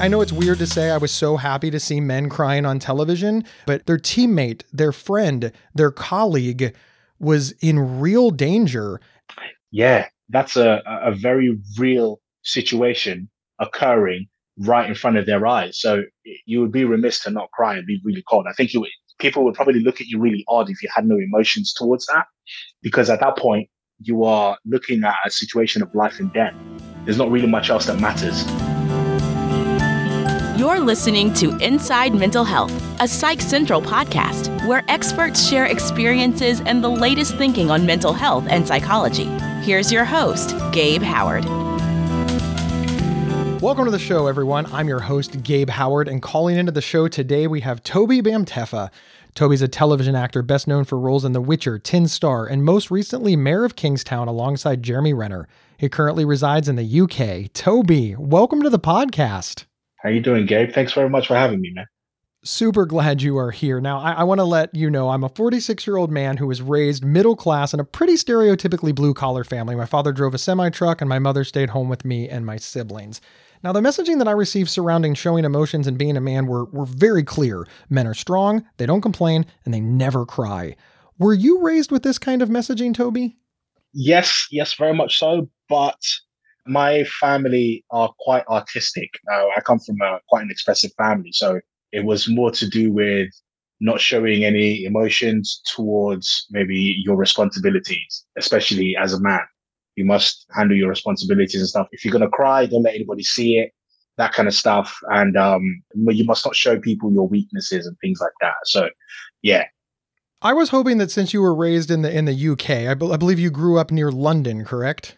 I know it's weird to say I was so happy to see men crying on television, but their teammate, their friend, their colleague was in real danger. Yeah, that's a very real situation occurring right in front of their eyes. So you would be remiss to not cry and be really cold. I think people would probably look at you really odd if you had no emotions towards that, because at that point, you are looking at a situation of life and death. There's not really much else that matters. You're listening to Inside Mental Health, a Psych Central podcast where experts share experiences and the latest thinking on mental health and psychology. Here's your host, Gabe Howard. Welcome to the show, everyone. I'm your host, Gabe Howard, and calling into the show today, we have Tobi Bamtefa. Tobi's a television actor best known for roles in The Witcher, Tin Star, and most recently, Mayor of Kingstown alongside Jeremy Renner. He currently resides in the UK. Tobi, welcome to the podcast. How you doing, Gabe? Thanks very much for having me, man. Super glad you are here. Now, I want to let you know I'm a 46-year-old man who was raised middle class in a pretty stereotypically blue-collar family. My father drove a semi-truck, and my mother stayed home with me and my siblings. Now, the messaging that I received surrounding showing emotions and being a man were very clear. Men are strong, they don't complain, and they never cry. Were you raised with this kind of messaging, Tobi? Yes, very much so, but my family are quite artistic. I come from quite an expressive family, so it was more to do with not showing any emotions towards maybe your responsibilities, especially as a man. You must handle your responsibilities and stuff. If you're going to cry, don't let anybody see it, that kind of stuff. And you must not show people your weaknesses and things like that. So, yeah. I was hoping that since you were raised in the UK, I believe you grew up near London, correct?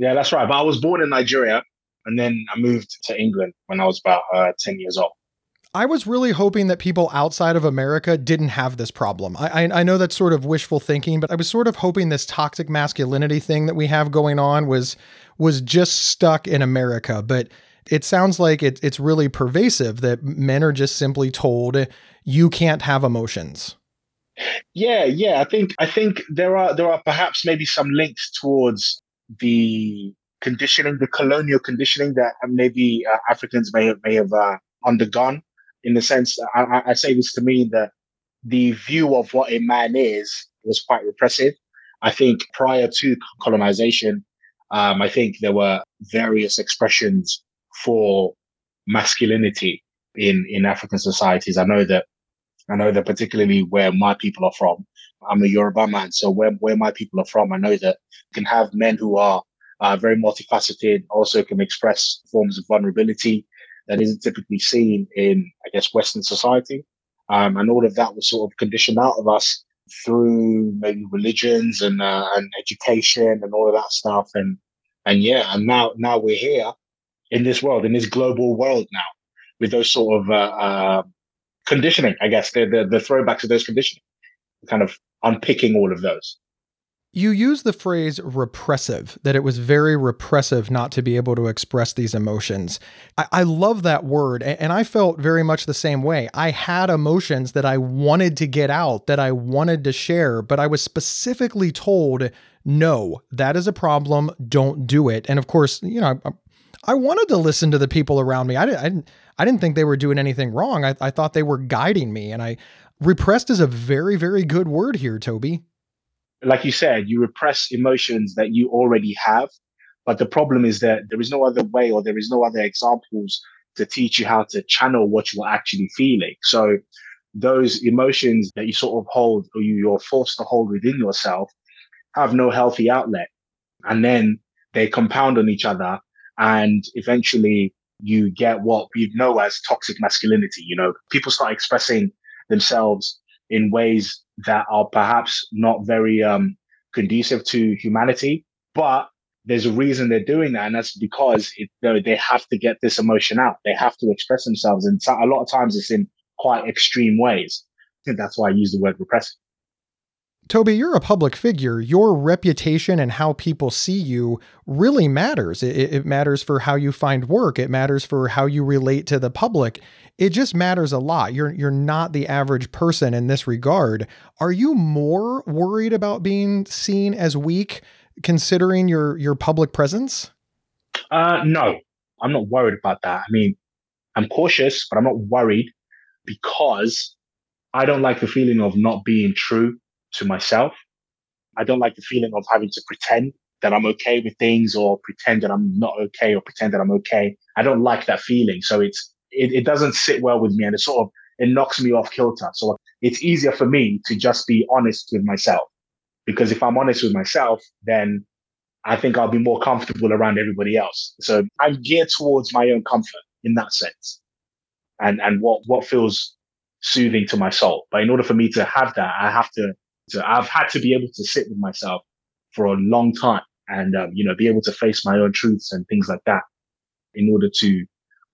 Yeah, that's right. But I was born in Nigeria, and then I moved to England when I was about 10 years old. I was really hoping that people outside of America didn't have this problem. I know that's sort of wishful thinking, but I was sort of hoping this toxic masculinity thing that we have going on was just stuck in America. But it sounds like it's really pervasive that men are just simply told you can't have emotions. Yeah. I think there are perhaps maybe some links towards the conditioning, the colonial conditioning that maybe Africans may have undergone. In the sense that I say this to mean that the view of what a man is was quite repressive. I think prior to colonization, I think there were various expressions for masculinity in African societies. I know that particularly where my people are from, I'm a Yoruba man, so where my people are from, I know that you can have men who are very multifaceted, also can express forms of vulnerability that isn't typically seen in, I guess, Western society. And all of that was sort of conditioned out of us through maybe religions and education and all of that stuff. And now we're here in this world, in this global world now, with those sort of conditioning, I guess, the throwbacks of those conditioning, kind of unpicking all of those. You use the phrase repressive, that it was very repressive not to be able to express these emotions. I love that word, and I felt very much the same way. I had emotions that I wanted to get out, that I wanted to share, but I was specifically told, no, that is a problem, don't do it. And of course, you know, I wanted to listen to the people around me. I didn't think they were doing anything wrong. I thought they were guiding me, and repressed is a very, very good word here, Tobi. Like you said, you repress emotions that you already have. But the problem is that there is no other way, or there is no other examples to teach you how to channel what you are actually feeling. So those emotions that you sort of hold, or you're forced to hold within yourself, have no healthy outlet. And then they compound on each other. And eventually you get what we know as toxic masculinity. You know, people start expressing themselves in ways that are perhaps not very conducive to humanity, but there's a reason they're doing that, and that's because they have to get this emotion out. They have to express themselves, and a lot of times it's in quite extreme ways. I think that's why I use the word repressive. Tobi, you're a public figure. Your reputation and how people see you really matters. It matters for how you find work. It matters for how you relate to the public. It just matters a lot. You're not the average person in this regard. Are you more worried about being seen as weak considering your public presence? No, I'm not worried about that. I mean, I'm cautious, but I'm not worried because I don't like the feeling of not being true to myself. I don't like the feeling of having to pretend that I'm okay with things or pretend that I'm not okay or pretend that I'm okay. I don't like that feeling. So it doesn't sit well with me, and it knocks me off kilter. So it's easier for me to just be honest with myself, because if I'm honest with myself, then I think I'll be more comfortable around everybody else. So I'm geared towards my own comfort in that sense and what feels soothing to my soul. But in order for me to have that, I have I've had to be able to sit with myself for a long time and, be able to face my own truths and things like that in order to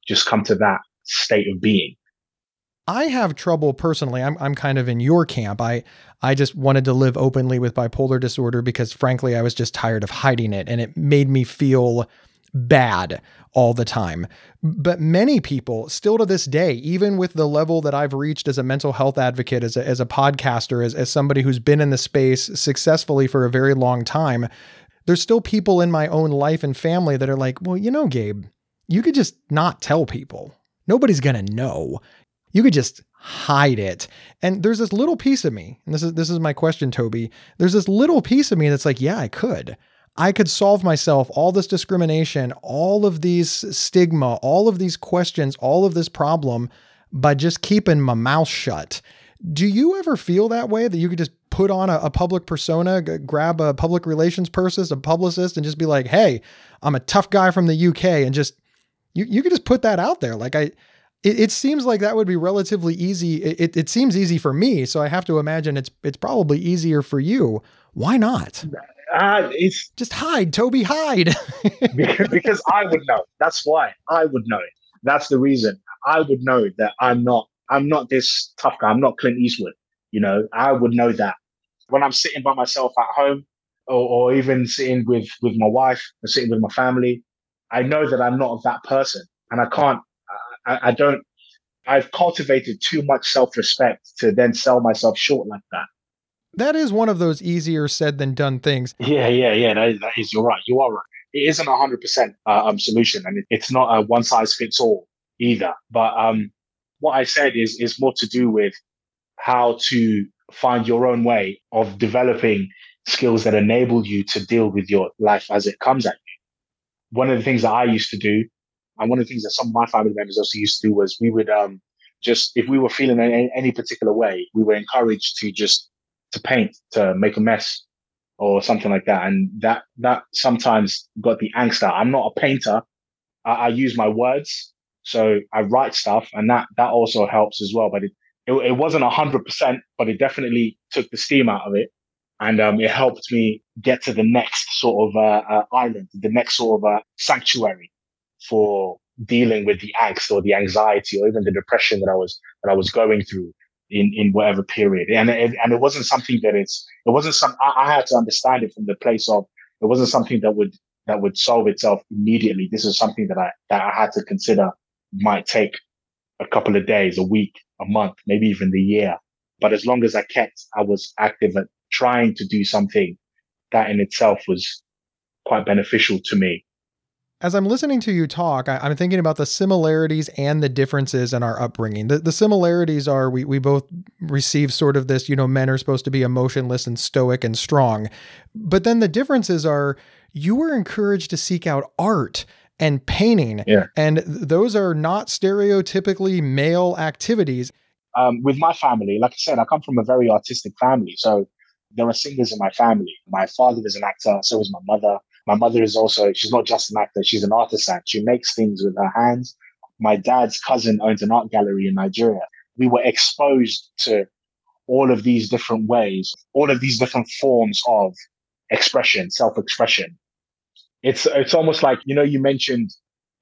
just come to that state of being. I have trouble personally. I'm kind of in your camp. I just wanted to live openly with bipolar disorder because frankly, I was just tired of hiding it, and it made me feel bad all the time. But many people still to this day, even with the level that I've reached as a mental health advocate, as a podcaster, as somebody who's been in the space successfully for a very long time, there's still people in my own life and family that are like, well, Gabe, you could just not tell people. Nobody's going to know. You could just hide it. And there's this little piece of me, and this is my question, Tobi. There's this little piece of me that's like, yeah, I could solve myself all this discrimination, all of these stigma, all of these questions, all of this problem by just keeping my mouth shut. Do you ever feel that way, that you could just put on a public persona, grab a public relations person, a publicist, and just be like, hey, I'm a tough guy from the UK, and just, you could just put that out there. Like it seems like that would be relatively easy. It seems easy for me. So I have to imagine it's probably easier for you. Why not? It's just hide, Tobi, hide. Because I would know. That's why I would know it. That's the reason I would know that I'm not this tough guy. I'm not Clint Eastwood. I would know that when I'm sitting by myself at home, or even sitting with my wife or sitting with my family, I know that I'm not that person, and I've cultivated too much self-respect to then sell myself short like that. That is one of those easier said than done things. Yeah. That is, you're right. You are right. It isn't 100% solution, and it's not a one size fits all either. But what I said is more to do with how to find your own way of developing skills that enable you to deal with your life as it comes at you. One of the things that I used to do, and one of the things that some of my family members also used to do, was we would just, if we were feeling any particular way, we were encouraged to just to paint, to make a mess or something like that. And that sometimes got the angst out. I'm not a painter. I use my words. So I write stuff, and that also helps as well. But it wasn't 100%, but it definitely took the steam out of it. And it helped me get to the next sort of island, the next sort of sanctuary for dealing with the angst or the anxiety or even the depression that I was going through in whatever period. And it wasn't something that I had to understand it from the place of, it wasn't something that would solve itself immediately. This is something that I had to consider might take a couple of days, a week, a month, maybe even the year. But as long as I was active at trying to do something, that in itself was quite beneficial to me. As I'm listening to you talk, I'm thinking about the similarities and the differences in our upbringing. The similarities are we both receive sort of this, men are supposed to be emotionless and stoic and strong. But then the differences are you were encouraged to seek out art and painting. Yeah. And those are not stereotypically male activities. With my family, like I said, I come from a very artistic family. So there are singers in my family. My father is an actor. So is my mother. My mother is also, she's not just an actor, she's an artisan. She makes things with her hands. My dad's cousin owns an art gallery in Nigeria. We were exposed to all of these different ways, all of these different forms of expression, self-expression. It's almost like, you mentioned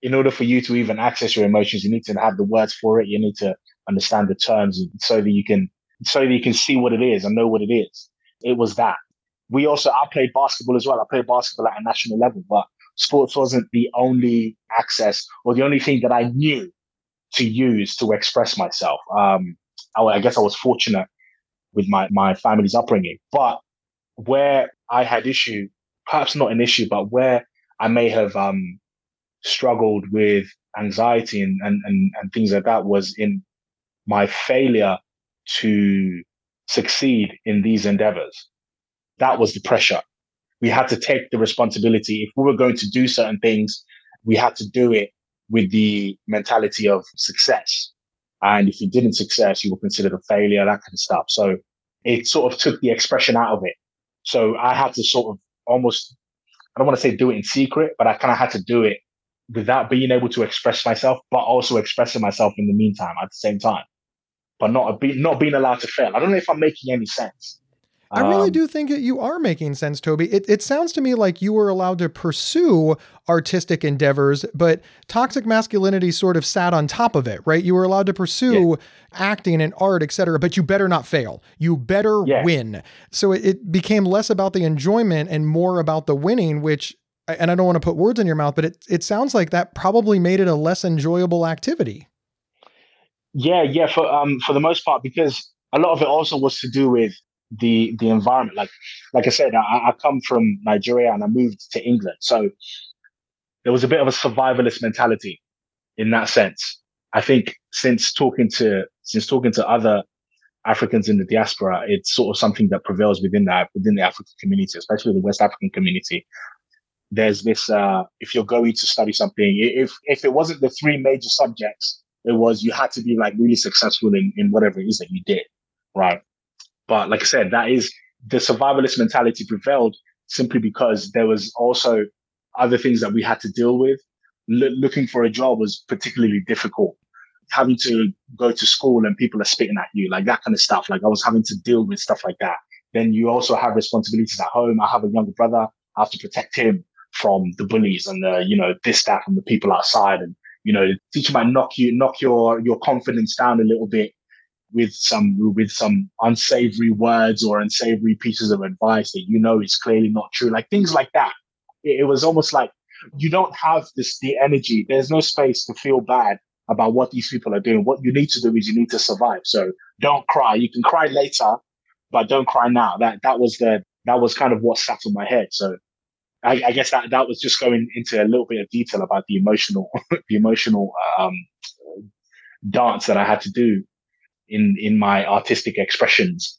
in order for you to even access your emotions, you need to have the words for it. You need to understand the terms so that you can see what it is and know what it is. It was that. I played basketball as well. I played basketball at a national level, but sports wasn't the only access or the only thing that I knew to use to express myself. I guess I was fortunate with my family's upbringing, but where I had issue, perhaps not an issue, but where I may have struggled with anxiety and things like that was in my failure to succeed in these endeavors. That was the pressure. We had to take the responsibility. If we were going to do certain things, we had to do it with the mentality of success. And if you didn't success, you were considered a failure, that kind of stuff. So it sort of took the expression out of it. So I had to sort of almost, I don't want to say do it in secret, but I kind of had to do it without being able to express myself, but also expressing myself in the meantime at the same time, but not being allowed to fail. I don't know if I'm making any sense. I really do think that you are making sense, Tobi. It sounds to me like you were allowed to pursue artistic endeavors, but toxic masculinity sort of sat on top of it, right? You were allowed to pursue acting and art, et cetera, but you better not fail. You better win. So it became less about the enjoyment and more about the winning, which, and I don't want to put words in your mouth, but it sounds like that probably made it a less enjoyable activity. Yeah, for the most part, because a lot of it also was to do with the environment. Like I said, I come from Nigeria and I moved to England. So there was a bit of a survivalist mentality in that sense. I think since talking to other Africans in the diaspora, it's sort of something that prevails within the African community, especially the West African community. There's this, if you're going to study something, if it wasn't the three major subjects, it was, you had to be like really successful in whatever it is that you did, right? But like I said, that is the survivalist mentality prevailed simply because there was also other things that we had to deal with. Looking for a job was particularly difficult. Having to go to school and people are spitting at you, like that kind of stuff. Like I was having to deal with stuff like that. Then you also have responsibilities at home. I have a younger brother. I have to protect him from the bullies and the, you know, this, that, and the people outside. And, you know, the teacher might knock your confidence down a little bit with some unsavory words or unsavory pieces of advice that you know is clearly not true, like things like that. It was almost like you don't have the energy. There's no space to feel bad about what these people are doing. What you need to do is you need to survive. So don't cry. You can cry later, but don't cry now. That was kind of what sat in my head. So I guess that was just going into a little bit of detail about the emotional dance that I had to do in my artistic expressions.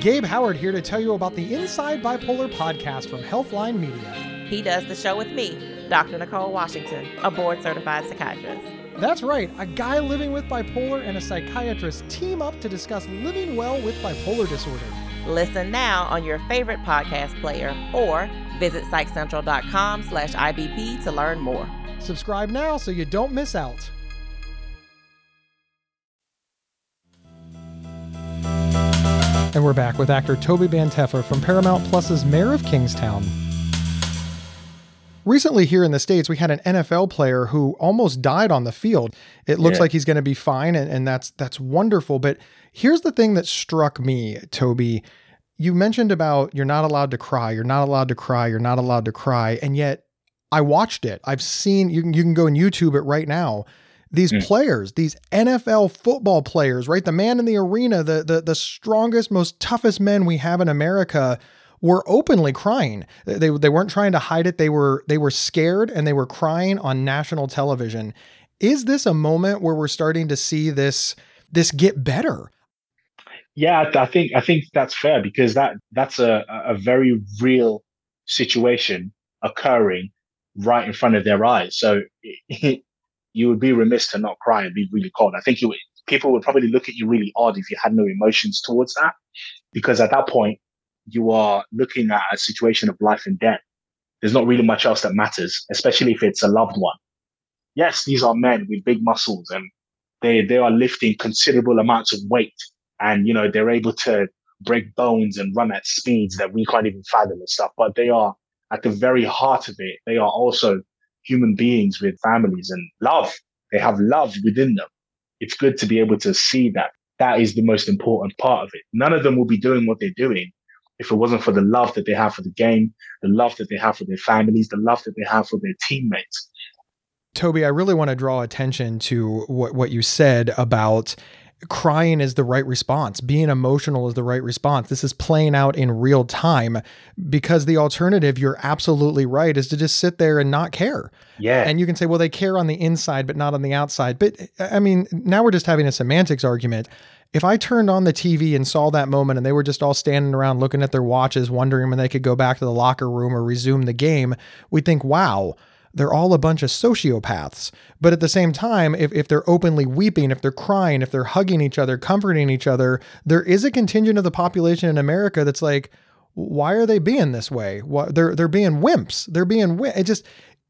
Gabe Howard here to tell you about the Inside Bipolar podcast from Healthline Media. He does the show with me, Dr. Nicole Washington, a board-certified psychiatrist. That's right. A guy living with bipolar and a psychiatrist team up to discuss living well with bipolar disorder. Listen now on your favorite podcast player or visit psychcentral.com/IBP to learn more. Subscribe now so you don't miss out. And we're back with actor Tobi Bamtefa from Paramount+'s Mayor of Kingstown. Recently here in the States, we had an NFL player who almost died on the field. It looks like he's going to be fine, and that's wonderful. But here's the thing that struck me, Tobi. You mentioned about you're not allowed to cry, and yet I watched it. I've seen, you can go on YouTube it right now. These players, these NFL football players, right? The man in the arena, the strongest, most toughest men we have in America, were openly crying. They weren't trying to hide it. They were scared and they were crying on national television. Is this a moment where we're starting to see this get better? Yeah, I think that's fair, because that's a very real situation occurring right in front of their eyes. So. You would be remiss to not cry and be really cold. I think people would probably look at you really odd if you had no emotions towards that, because at that point, you are looking at a situation of life and death. There's not really much else that matters, especially if it's a loved one. Yes, these are men with big muscles and they are lifting considerable amounts of weight, and, you know, they're able to break bones and run at speeds that we can't even fathom and stuff. But they are at the very heart of it. They are also human beings with families and love. They have love within them. It's good to be able to see that. That is the most important part of it. None of them will be doing what they're doing if it wasn't for the love that they have for the game, the love that they have for their families, the love that they have for their teammates. Tobi, I really want to draw attention to what you said about crying is the right response. Being emotional is the right response. This is playing out in real time, because the alternative, you're absolutely right, is to just sit there and not care. Yeah. And you can say, well, they care on the inside, but not on the outside. But I mean, now we're just having a semantics argument. If I turned on the TV and saw that moment and they were just all standing around looking at their watches, wondering when they could go back to the locker room or resume the game, we'd think, wow, they're all a bunch of sociopaths. But at the same time, if they're openly weeping, if they're crying, if they're hugging each other, comforting each other, there is a contingent of the population in America that's like, why are they being this way? What, they're being wimps. They're being it just.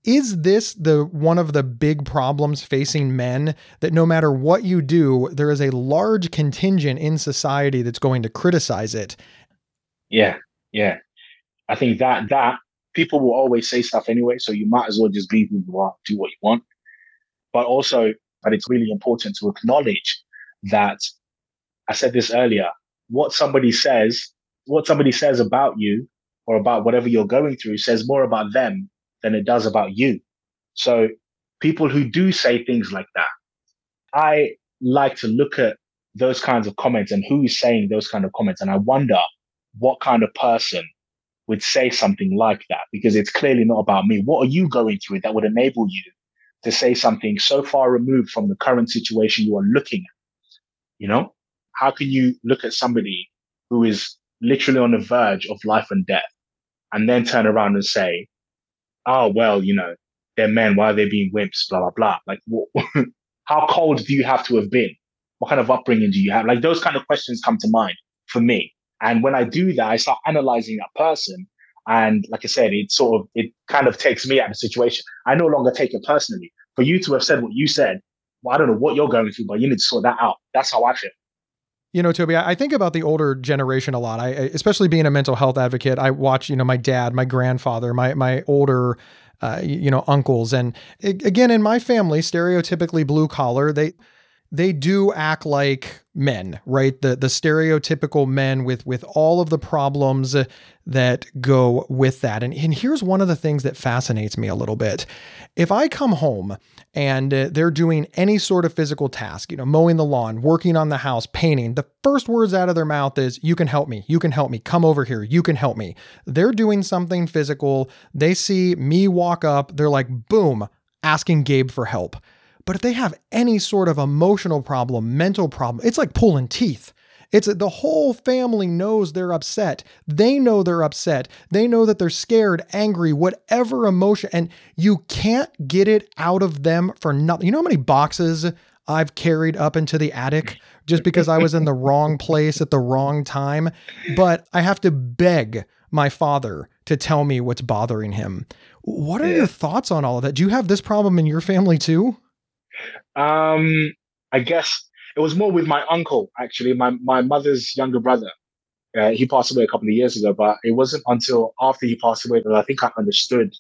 Is this the one of the big problems facing men, that no matter what you do, there is a large contingent in society that's going to criticize it? Yeah. I think that people will always say stuff anyway, so you might as well just be who you are, do what you want. But also, but it's really important to acknowledge that, I said this earlier, what somebody says about you or about whatever you're going through says more about them than it does about you. So people who do say things like that, I like to look at those kinds of comments and who is saying those kind of comments. And I wonder what kind of person would say something like that, because it's clearly not about me. What are you going through that would enable you to say something so far removed from the current situation you are looking at? You know, how can you look at somebody who is literally on the verge of life and death and then turn around and say, oh, well, you know, they're men, why are they being wimps, blah, blah, blah? Like, what, how cold do you have to have been? What kind of upbringing do you have? Like, those kind of questions come to mind for me. And when I do that, I start analyzing that person. And like I said, it kind of takes me out of the situation. I no longer take it personally. For you to have said what you said, well, I don't know what you're going through, but you need to sort that out. That's how I feel. You know, Tobi, I think about the older generation a lot. I, especially being a mental health advocate, I watch, you know, my dad, my grandfather, my older, uncles. And again, in my family, stereotypically blue collar, they do act like men, right? The stereotypical men with all of the problems that go with that. And here's one of the things that fascinates me a little bit. If I come home and they're doing any sort of physical task, you know, mowing the lawn, working on the house, painting, the first words out of their mouth is, you can help me, come over here, you can help me. They're doing something physical. They see me walk up, they're like, boom, asking Gabe for help. But if they have any sort of emotional problem, mental problem, it's like pulling teeth. It's the whole family knows they're upset. They know they're upset. They know that they're scared, angry, whatever emotion. And you can't get it out of them for nothing. You know how many boxes I've carried up into the attic just because I was in the wrong place at the wrong time? But I have to beg my father to tell me what's bothering him. What are your thoughts on all of that? Do you have this problem in your family too? I guess it was more with my uncle, actually, my mother's younger brother. He passed away a couple of years ago, but it wasn't until after he passed away that I think I understood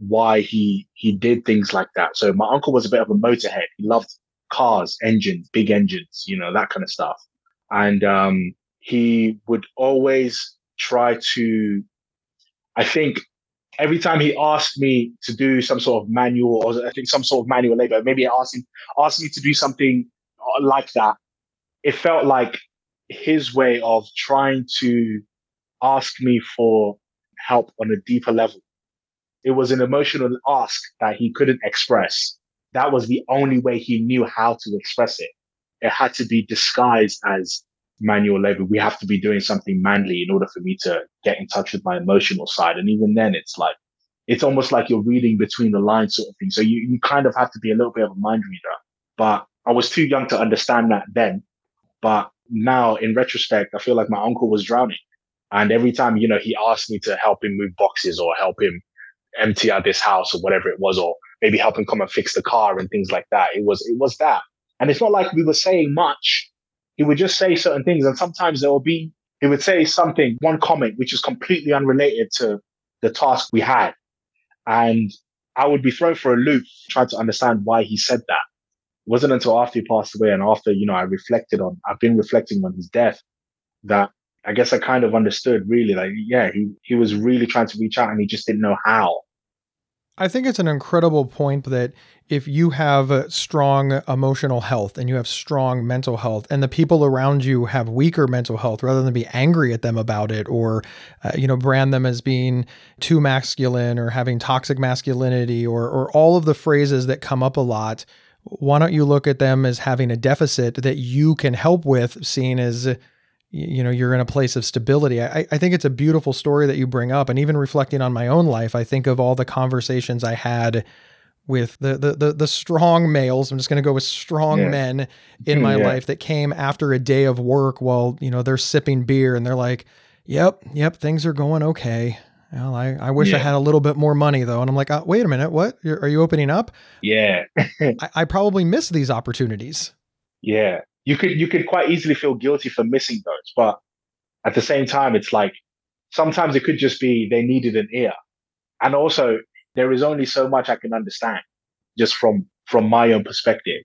why he did things like that. So my uncle was a bit of a motorhead. He loved cars, engines, big engines, you know, that kind of stuff. And he would always try to, I think, every time he asked me to do some sort of manual, or I think some sort of manual labor, maybe I asked me to do something like that, it felt like his way of trying to ask me for help on a deeper level. It was an emotional ask that he couldn't express. That was the only way he knew how to express it. It had to be disguised as manual labor. We have to be doing something manly in order for me to get in touch with my emotional side. And even then, it's like, it's almost like you're reading between the lines sort of thing. So you kind of have to be a little bit of a mind reader. But I was too young to understand that then. But now, in retrospect, I feel like my uncle was drowning. And every time, you know, he asked me to help him move boxes or help him empty out this house or whatever it was, or maybe help him come and fix the car and things like that. It was that. And it's not like we were saying much. He would just say certain things, and sometimes there will be it would say something, one comment, which is completely unrelated to the task we had. And I would be thrown for a loop, trying to understand why he said that. It wasn't until after he passed away and after, you know, I've been reflecting on his death, that I guess I kind of understood really, like, yeah, he was really trying to reach out and he just didn't know how. I think it's an incredible point that if you have strong emotional health and you have strong mental health and the people around you have weaker mental health, rather than be angry at them about it or, brand them as being too masculine or having toxic masculinity or all of the phrases that come up a lot, why don't you look at them as having a deficit that you can help with, seeing as, you know, you're in a place of stability. I think it's a beautiful story that you bring up. And even reflecting on my own life, I think of all the conversations I had with the strong males. I'm just going to go with strong men in my life that came after a day of work while, they're sipping beer and they're like, yep, things are going okay. Well, I wish I had a little bit more money though. And I'm like, oh, wait a minute, what? Are you opening up? Yeah. I probably miss these opportunities. Yeah. You could quite easily feel guilty for missing those, but at the same time, it's like sometimes it could just be they needed an ear. And also, there is only so much I can understand just from my own perspective,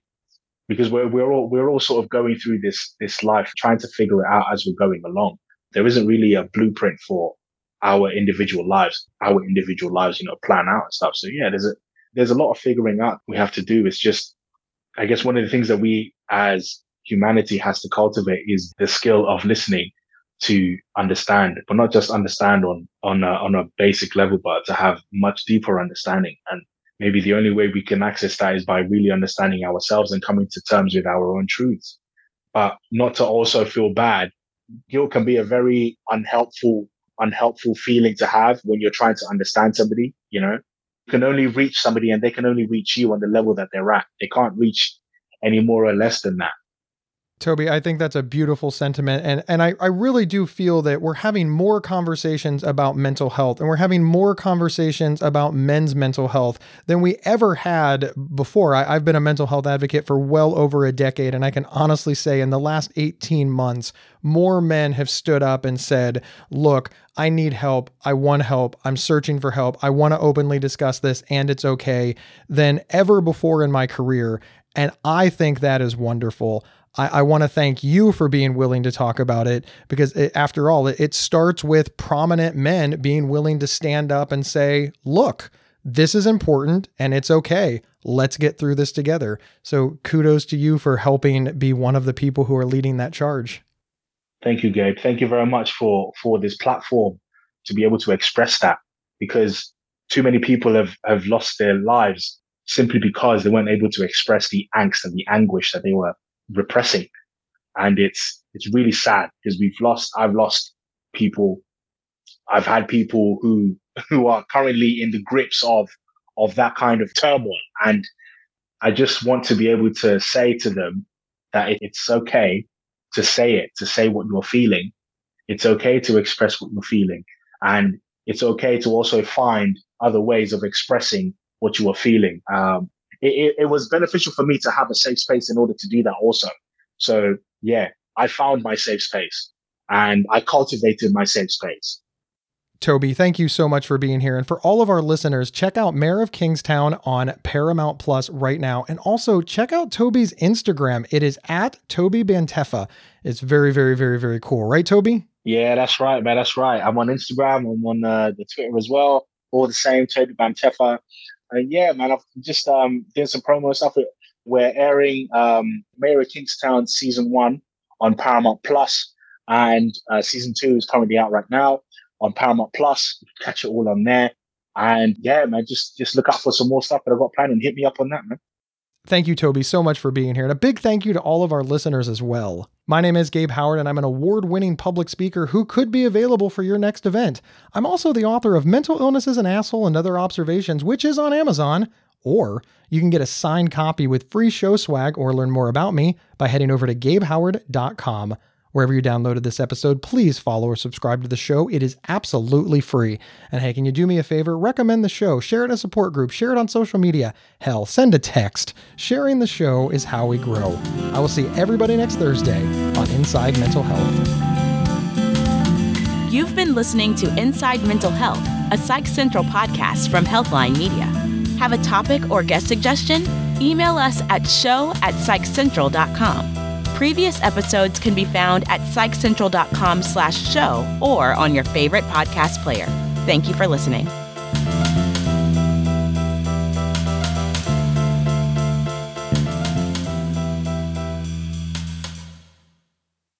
because we're all sort of going through this life, trying to figure it out as we're going along. There isn't really a blueprint for our individual lives, plan out and stuff. So yeah, there's a lot of figuring out we have to do. It's just, I guess, one of the things that we as humanity has to cultivate is the skill of listening to understand, but not just understand on a basic level, but to have much deeper understanding. And maybe the only way we can access that is by really understanding ourselves and coming to terms with our own truths, but not to also feel bad. Guilt can be a very unhelpful feeling to have when you're trying to understand somebody. You can only reach somebody and they can only reach you on the level that they're at. They can't reach any more or less than that. Tobi, I think that's a beautiful sentiment. And I really do feel that we're having more conversations about mental health and we're having more conversations about men's mental health than we ever had before. I've been a mental health advocate for well over a decade. And I can honestly say in the last 18 months, more men have stood up and said, look, I need help. I want help. I'm searching for help. I want to openly discuss this and it's okay, than ever before in my career. And I think that is wonderful. I want to thank you for being willing to talk about it, because after all, it starts with prominent men being willing to stand up and say, look, this is important and it's okay. Let's get through this together. So kudos to you for helping be one of the people who are leading that charge. Thank you, Gabe. Thank you very much for this platform to be able to express that, because too many people have lost their lives simply because they weren't able to express the angst and the anguish that they were repressing. And it's really sad, because I've lost people. I've had people who are currently in the grips of that kind of turmoil, and I just want to be able to say to them that it's okay to say what you're feeling. It's okay to express what you're feeling, and it's okay to also find other ways of expressing what you are feeling. It was beneficial for me to have a safe space in order to do that also. So yeah, I found my safe space and I cultivated my safe space. Tobi, thank you so much for being here. And for all of our listeners, check out Mayor of Kingstown on Paramount+ right now. And also check out Tobi's Instagram. It is at Tobi Bamtefa. It's very, very, very, very cool. Right, Tobi? Yeah, that's right, man. That's right. I'm on Instagram. I'm on the Twitter as well. All the same, Tobi Bamtefa. Yeah, man, I've just doing some promo stuff. We're airing Mayor of Kingstown Season 1 on Paramount+, and Season 2 is currently out right now on Paramount+. You can catch it all on there. And yeah, man, just look out for some more stuff that I've got planned and hit me up on that, man. Thank you, Tobi, so much for being here. And a big thank you to all of our listeners as well. My name is Gabe Howard, and I'm an award-winning public speaker who could be available for your next event. I'm also the author of Mental Illness is an Asshole and Other Observations, which is on Amazon, or you can get a signed copy with free show swag or learn more about me by heading over to GabeHoward.com. Wherever you downloaded this episode, please follow or subscribe to the show. It is absolutely free. And hey, can you do me a favor? Recommend the show. Share it in a support group. Share it on social media. Hell, send a text. Sharing the show is how we grow. I will see everybody next Thursday on Inside Mental Health. You've been listening to Inside Mental Health, a Psych Central podcast from Healthline Media. Have a topic or guest suggestion? Email us at show@psychcentral.com. Previous episodes can be found at psychcentral.com/show or on your favorite podcast player. Thank you for listening.